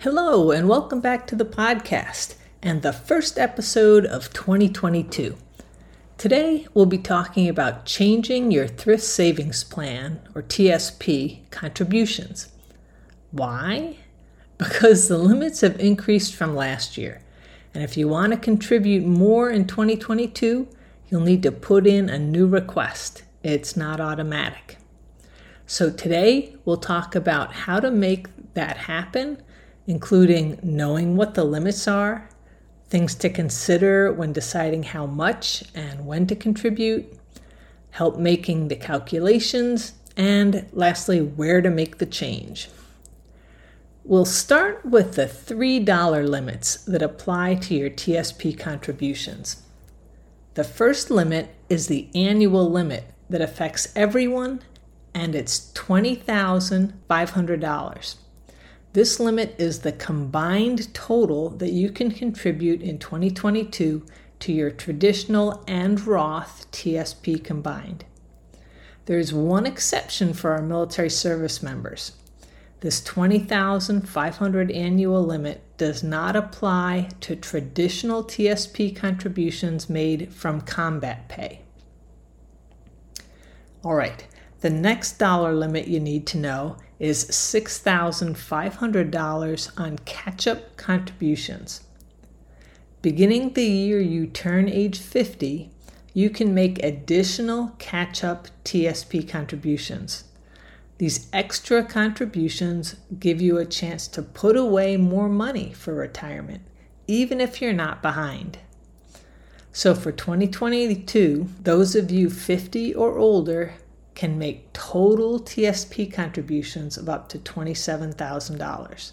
Hello, and welcome back to the podcast and the first episode of 2022. Today, we'll be talking about changing your Thrift Savings Plan, or TSP, contributions. Why? Because the limits have increased from last year, and if you want to contribute more in 2022, you'll need to put in a new request. It's not automatic. So today, we'll talk about how to make that happen, including knowing what the limits are, things to consider when deciding how much and when to contribute, help making the calculations, and lastly, where to make the change. We'll start with the $3 limits that apply to your TSP contributions. The first limit is the annual limit that affects everyone, and it's $20,500. This limit is the combined total that you can contribute in 2022 to your traditional and Roth TSP combined. There is one exception for our military service members. This $20,500 annual limit does not apply to traditional TSP contributions made from combat pay. All right, the next dollar limit you need to know is $6,500 on catch-up contributions. Beginning the year you turn age 50, you can make additional catch-up TSP contributions. These extra contributions give you a chance to put away more money for retirement, even if you're not behind. So for 2022, those of you 50 or older can make total TSP contributions of up to $27,000.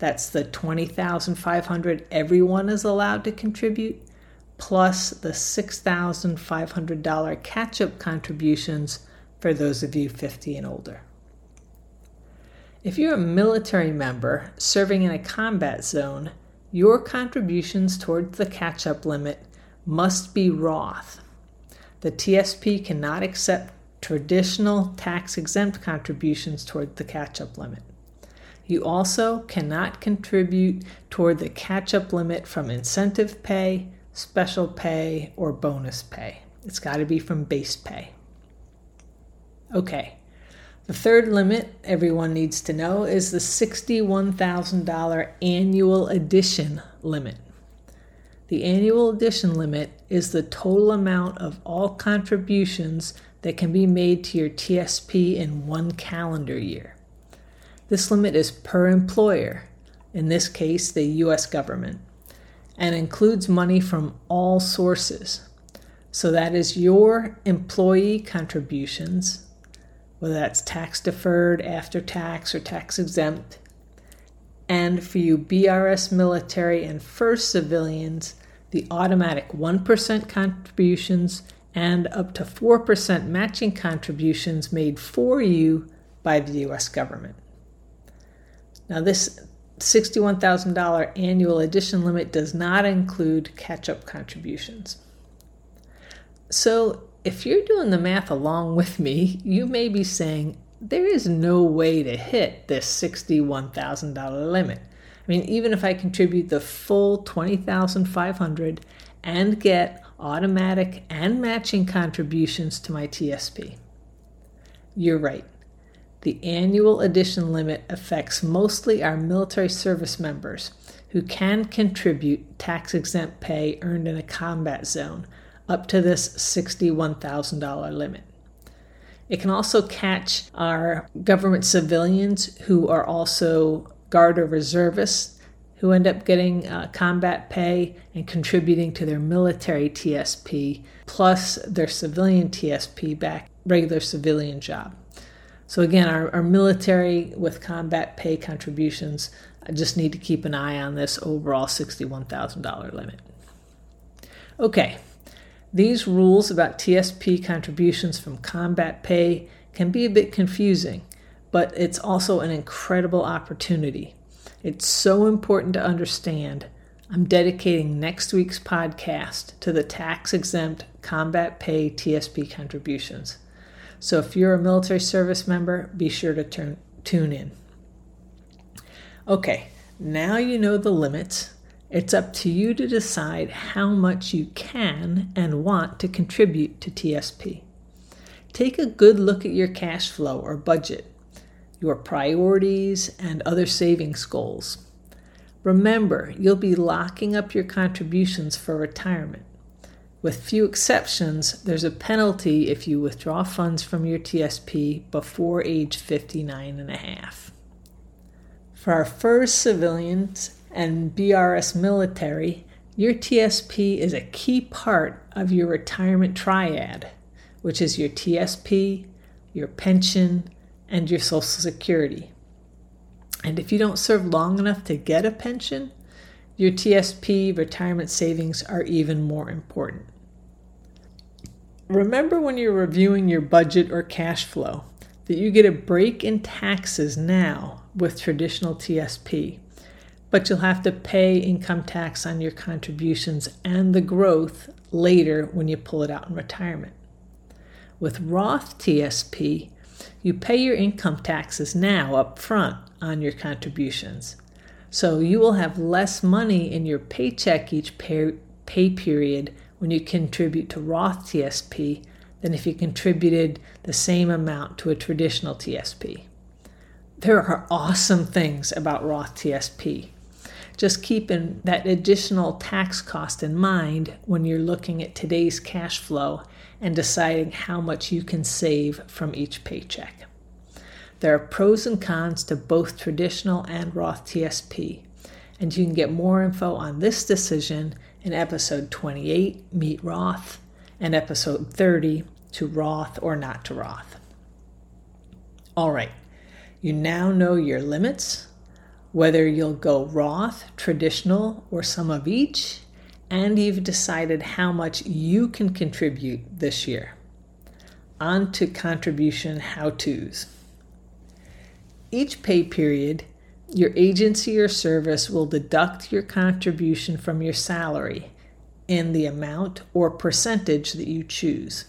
That's the $20,500 everyone is allowed to contribute, plus the $6,500 catch-up contributions for those of you 50 and older. If you're a military member serving in a combat zone, your contributions towards the catch-up limit must be Roth. The TSP cannot accept traditional tax-exempt contributions toward the catch-up limit. You also cannot contribute toward the catch-up limit from incentive pay, special pay, or bonus pay. It's got to be from base pay. Okay, the third limit everyone needs to know is the $61,000 annual addition limit. The annual addition limit is the total amount of all contributions that can be made to your TSP in one calendar year. This limit is per employer, in this case the U.S. government, and includes money from all sources. So that is your employee contributions, whether that's tax deferred, after tax, or tax exempt. And for you BRS military and FERS civilians, the automatic 1% contributions and up to 4% matching contributions made for you by the U.S. government. Now, this $61,000 annual addition limit does not include catch-up contributions. So if you're doing the math along with me, you may be saying, there is no way to hit this $61,000 limit. I mean, even if I contribute the full $20,500 and get automatic and matching contributions to my TSP. You're right. The annual addition limit affects mostly our military service members who can contribute tax-exempt pay earned in a combat zone up to this $61,000 limit. It can also catch our government civilians who are also Guard or reservists who end up getting combat pay and contributing to their military TSP, plus their civilian TSP back, regular civilian job. So again, our military with combat pay contributions, I just need to keep an eye on this overall $61,000 limit. Okay, these rules about TSP contributions from combat pay can be a bit confusing, but it's also an incredible opportunity. It's so important to understand. I'm dedicating next week's podcast to the tax-exempt combat pay TSP contributions. So if you're a military service member, be sure to tune in. Okay, now you know the limits. It's up to you to decide how much you can and want to contribute to TSP. Take a good look at your cash flow or budget, your priorities, and other savings goals. Remember, you'll be locking up your contributions for retirement. With few exceptions, there's a penalty if you withdraw funds from your TSP before age 59 and a half. For our FERS civilians and BRS military, your TSP is a key part of your retirement triad, which is your TSP, your pension, and your Social Security. And if you don't serve long enough to get a pension, your TSP retirement savings are even more important. Remember when you're reviewing your budget or cash flow that you get a break in taxes now with traditional TSP, but you'll have to pay income tax on your contributions and the growth later when you pull it out in retirement. With Roth TSP, you pay your income taxes now up front on your contributions, so you will have less money in your paycheck each pay period when you contribute to Roth TSP than if you contributed the same amount to a traditional TSP. There are awesome things about Roth TSP. Just keeping that additional tax cost in mind when you're looking at today's cash flow and deciding how much you can save from each paycheck. There are pros and cons to both traditional and Roth TSP, and you can get more info on this decision in episode 28, Meet Roth, and episode 30, To Roth or Not to Roth. All right, you now know your limits, whether you'll go Roth, traditional, or some of each, and you've decided how much you can contribute this year. On to contribution how-tos. Each pay period, your agency or service will deduct your contribution from your salary in the amount or percentage that you choose.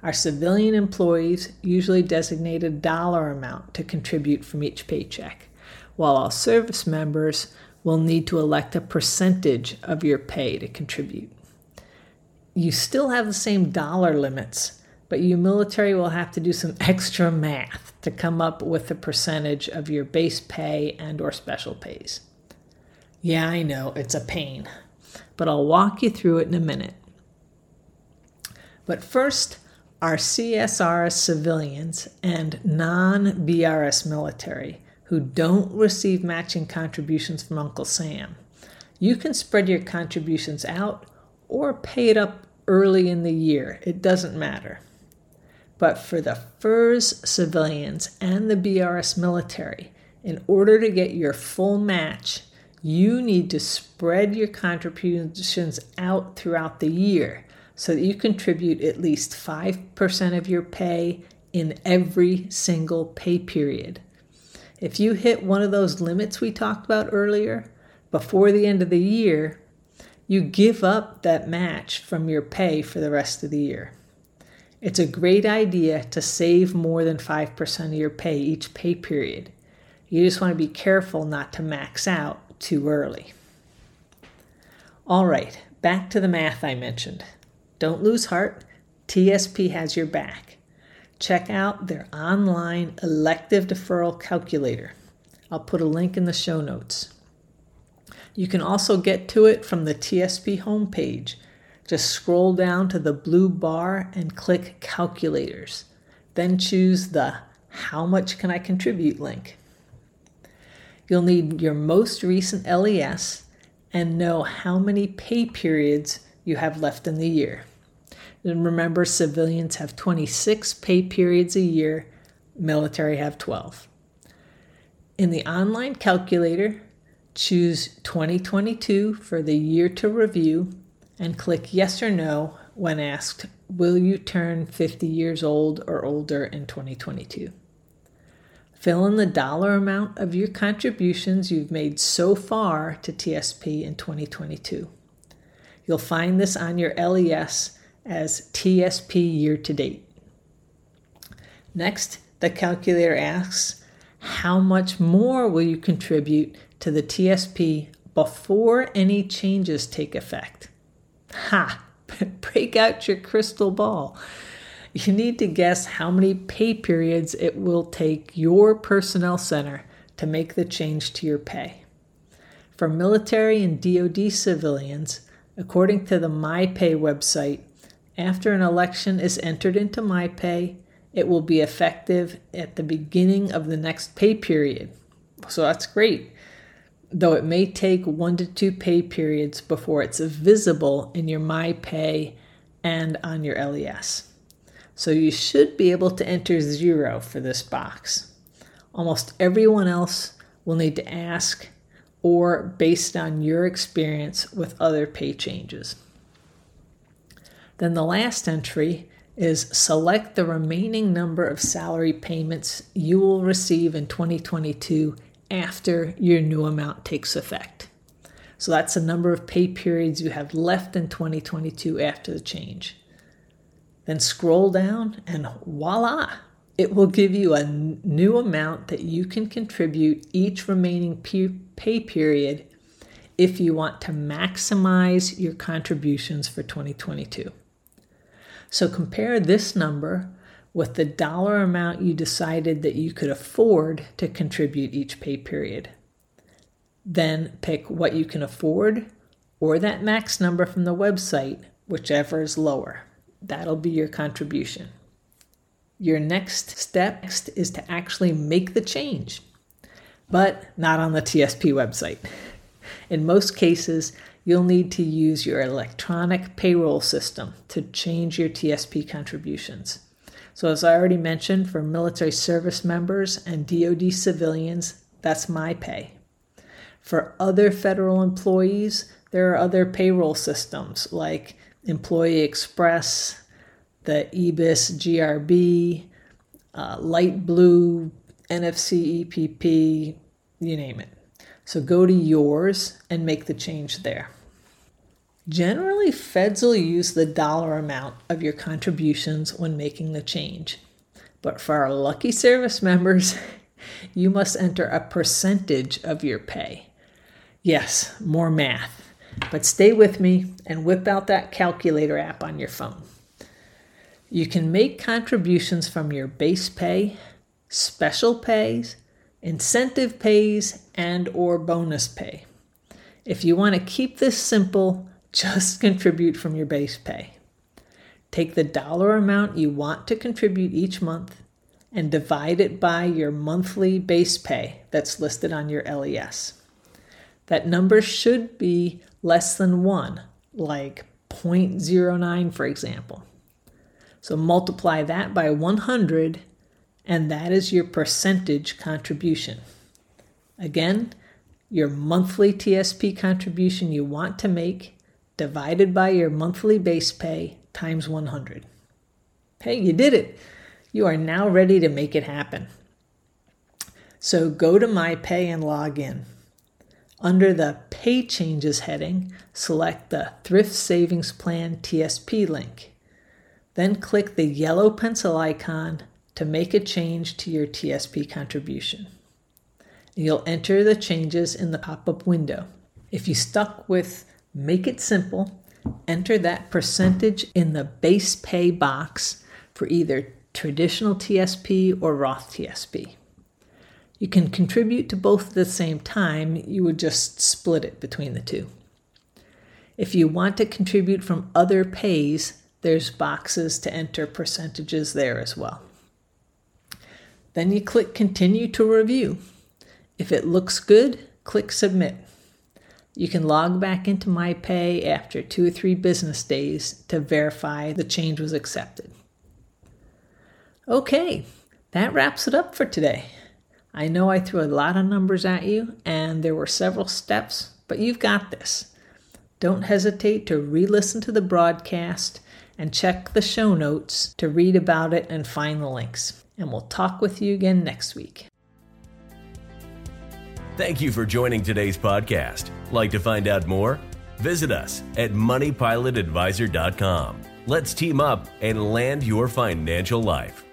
Our civilian employees usually designate a dollar amount to contribute from each paycheck, while all service members will need to elect a percentage of your pay to contribute. You still have the same dollar limits, but you military will have to do some extra math to come up with the percentage of your base pay and or special pays. Yeah, I know, it's a pain, but I'll walk you through it in a minute. But first, our CSRS civilians and non-BRS military who don't receive matching contributions from Uncle Sam. You can spread your contributions out or pay it up early in the year. It doesn't matter. But for the FERS civilians and the BRS military, in order to get your full match, you need to spread your contributions out throughout the year so that you contribute at least 5% of your pay in every single pay period. If you hit one of those limits we talked about earlier, before the end of the year, you give up that match from your pay for the rest of the year. It's a great idea to save more than 5% of your pay each pay period. You just want to be careful not to max out too early. All right, back to the math I mentioned. Don't lose heart. TSP has your back. Check out their online elective deferral calculator. I'll put a link in the show notes. You can also get to it from the TSP homepage. Just scroll down to the blue bar and click Calculators. Then choose the How Much Can I Contribute link. You'll need your most recent LES and know how many pay periods you have left in the year. And remember, civilians have 26 pay periods a year, military have 12. In the online calculator, choose 2022 for the year to review and click yes or no when asked, will you turn 50 years old or older in 2022? Fill in the dollar amount of your contributions you've made so far to TSP in 2022. You'll find this on your LES as TSP year to date. Next, the calculator asks, how much more will you contribute to the TSP before any changes take effect? Ha! Break out your crystal ball. You need to guess how many pay periods it will take your personnel center to make the change to your pay. For military and DoD civilians, according to the MyPay website, after an election is entered into MyPay, it will be effective at the beginning of the next pay period. So that's great, though it may take 1 to 2 pay periods before it's visible in your MyPay and on your LES. So you should be able to enter 0 for this box. Almost everyone else will need to ask or based on your experience with other pay changes. Then the last entry is select the remaining number of salary payments you will receive in 2022 after your new amount takes effect. So that's the number of pay periods you have left in 2022 after the change. Then scroll down and voila, it will give you a new amount that you can contribute each remaining pay period if you want to maximize your contributions for 2022. So compare this number with the dollar amount you decided that you could afford to contribute each pay period. Then pick what you can afford or that max number from the website, whichever is lower. That'll be your contribution. Your next step is to actually make the change, but not on the TSP website. In most cases, you'll need to use your electronic payroll system to change your TSP contributions. So as I already mentioned, for military service members and DoD civilians, that's MyPay. For other federal employees, there are other payroll systems like Employee Express, the EBIS, GRB, Light Blue, NFC, EPP, you name it. So go to yours and make the change there. Generally, feds will use the dollar amount of your contributions when making the change. But for our lucky service members, you must enter a percentage of your pay. Yes, more math. But stay with me and whip out that calculator app on your phone. You can make contributions from your base pay, special pays, incentive pays, and or bonus pay. If you want to keep this simple, just contribute from your base pay. Take the dollar amount you want to contribute each month and divide it by your monthly base pay that's listed on your LES. That number should be less than 1, like 0.09, for example. So multiply that by 100, and that is your percentage contribution. Again, your monthly TSP contribution you want to make divided by your monthly base pay times 100. Hey, you did it. You are now ready to make it happen. So go to MyPay and log in. Under the Pay Changes heading, select the Thrift Savings Plan TSP link. Then click the yellow pencil icon to make a change to your TSP contribution. You'll enter the changes in the pop-up window. If you stuck with Make It Simple, enter that percentage in the Base Pay box for either traditional TSP or Roth TSP. You can contribute to both at the same time, you would just split it between the two. If you want to contribute from other pays, there's boxes to enter percentages there as well. Then you click Continue to Review. If it looks good, click Submit. You can log back into MyPay after 2 or 3 business days to verify the change was accepted. Okay, that wraps it up for today. I know I threw a lot of numbers at you and there were several steps, but you've got this. Don't hesitate to re-listen to the broadcast and check the show notes to read about it and find the links. And we'll talk with you again next week. Thank you for joining today's podcast. Like to find out more? Visit us at MoneyPilotAdvisor.com. Let's team up and land your financial life.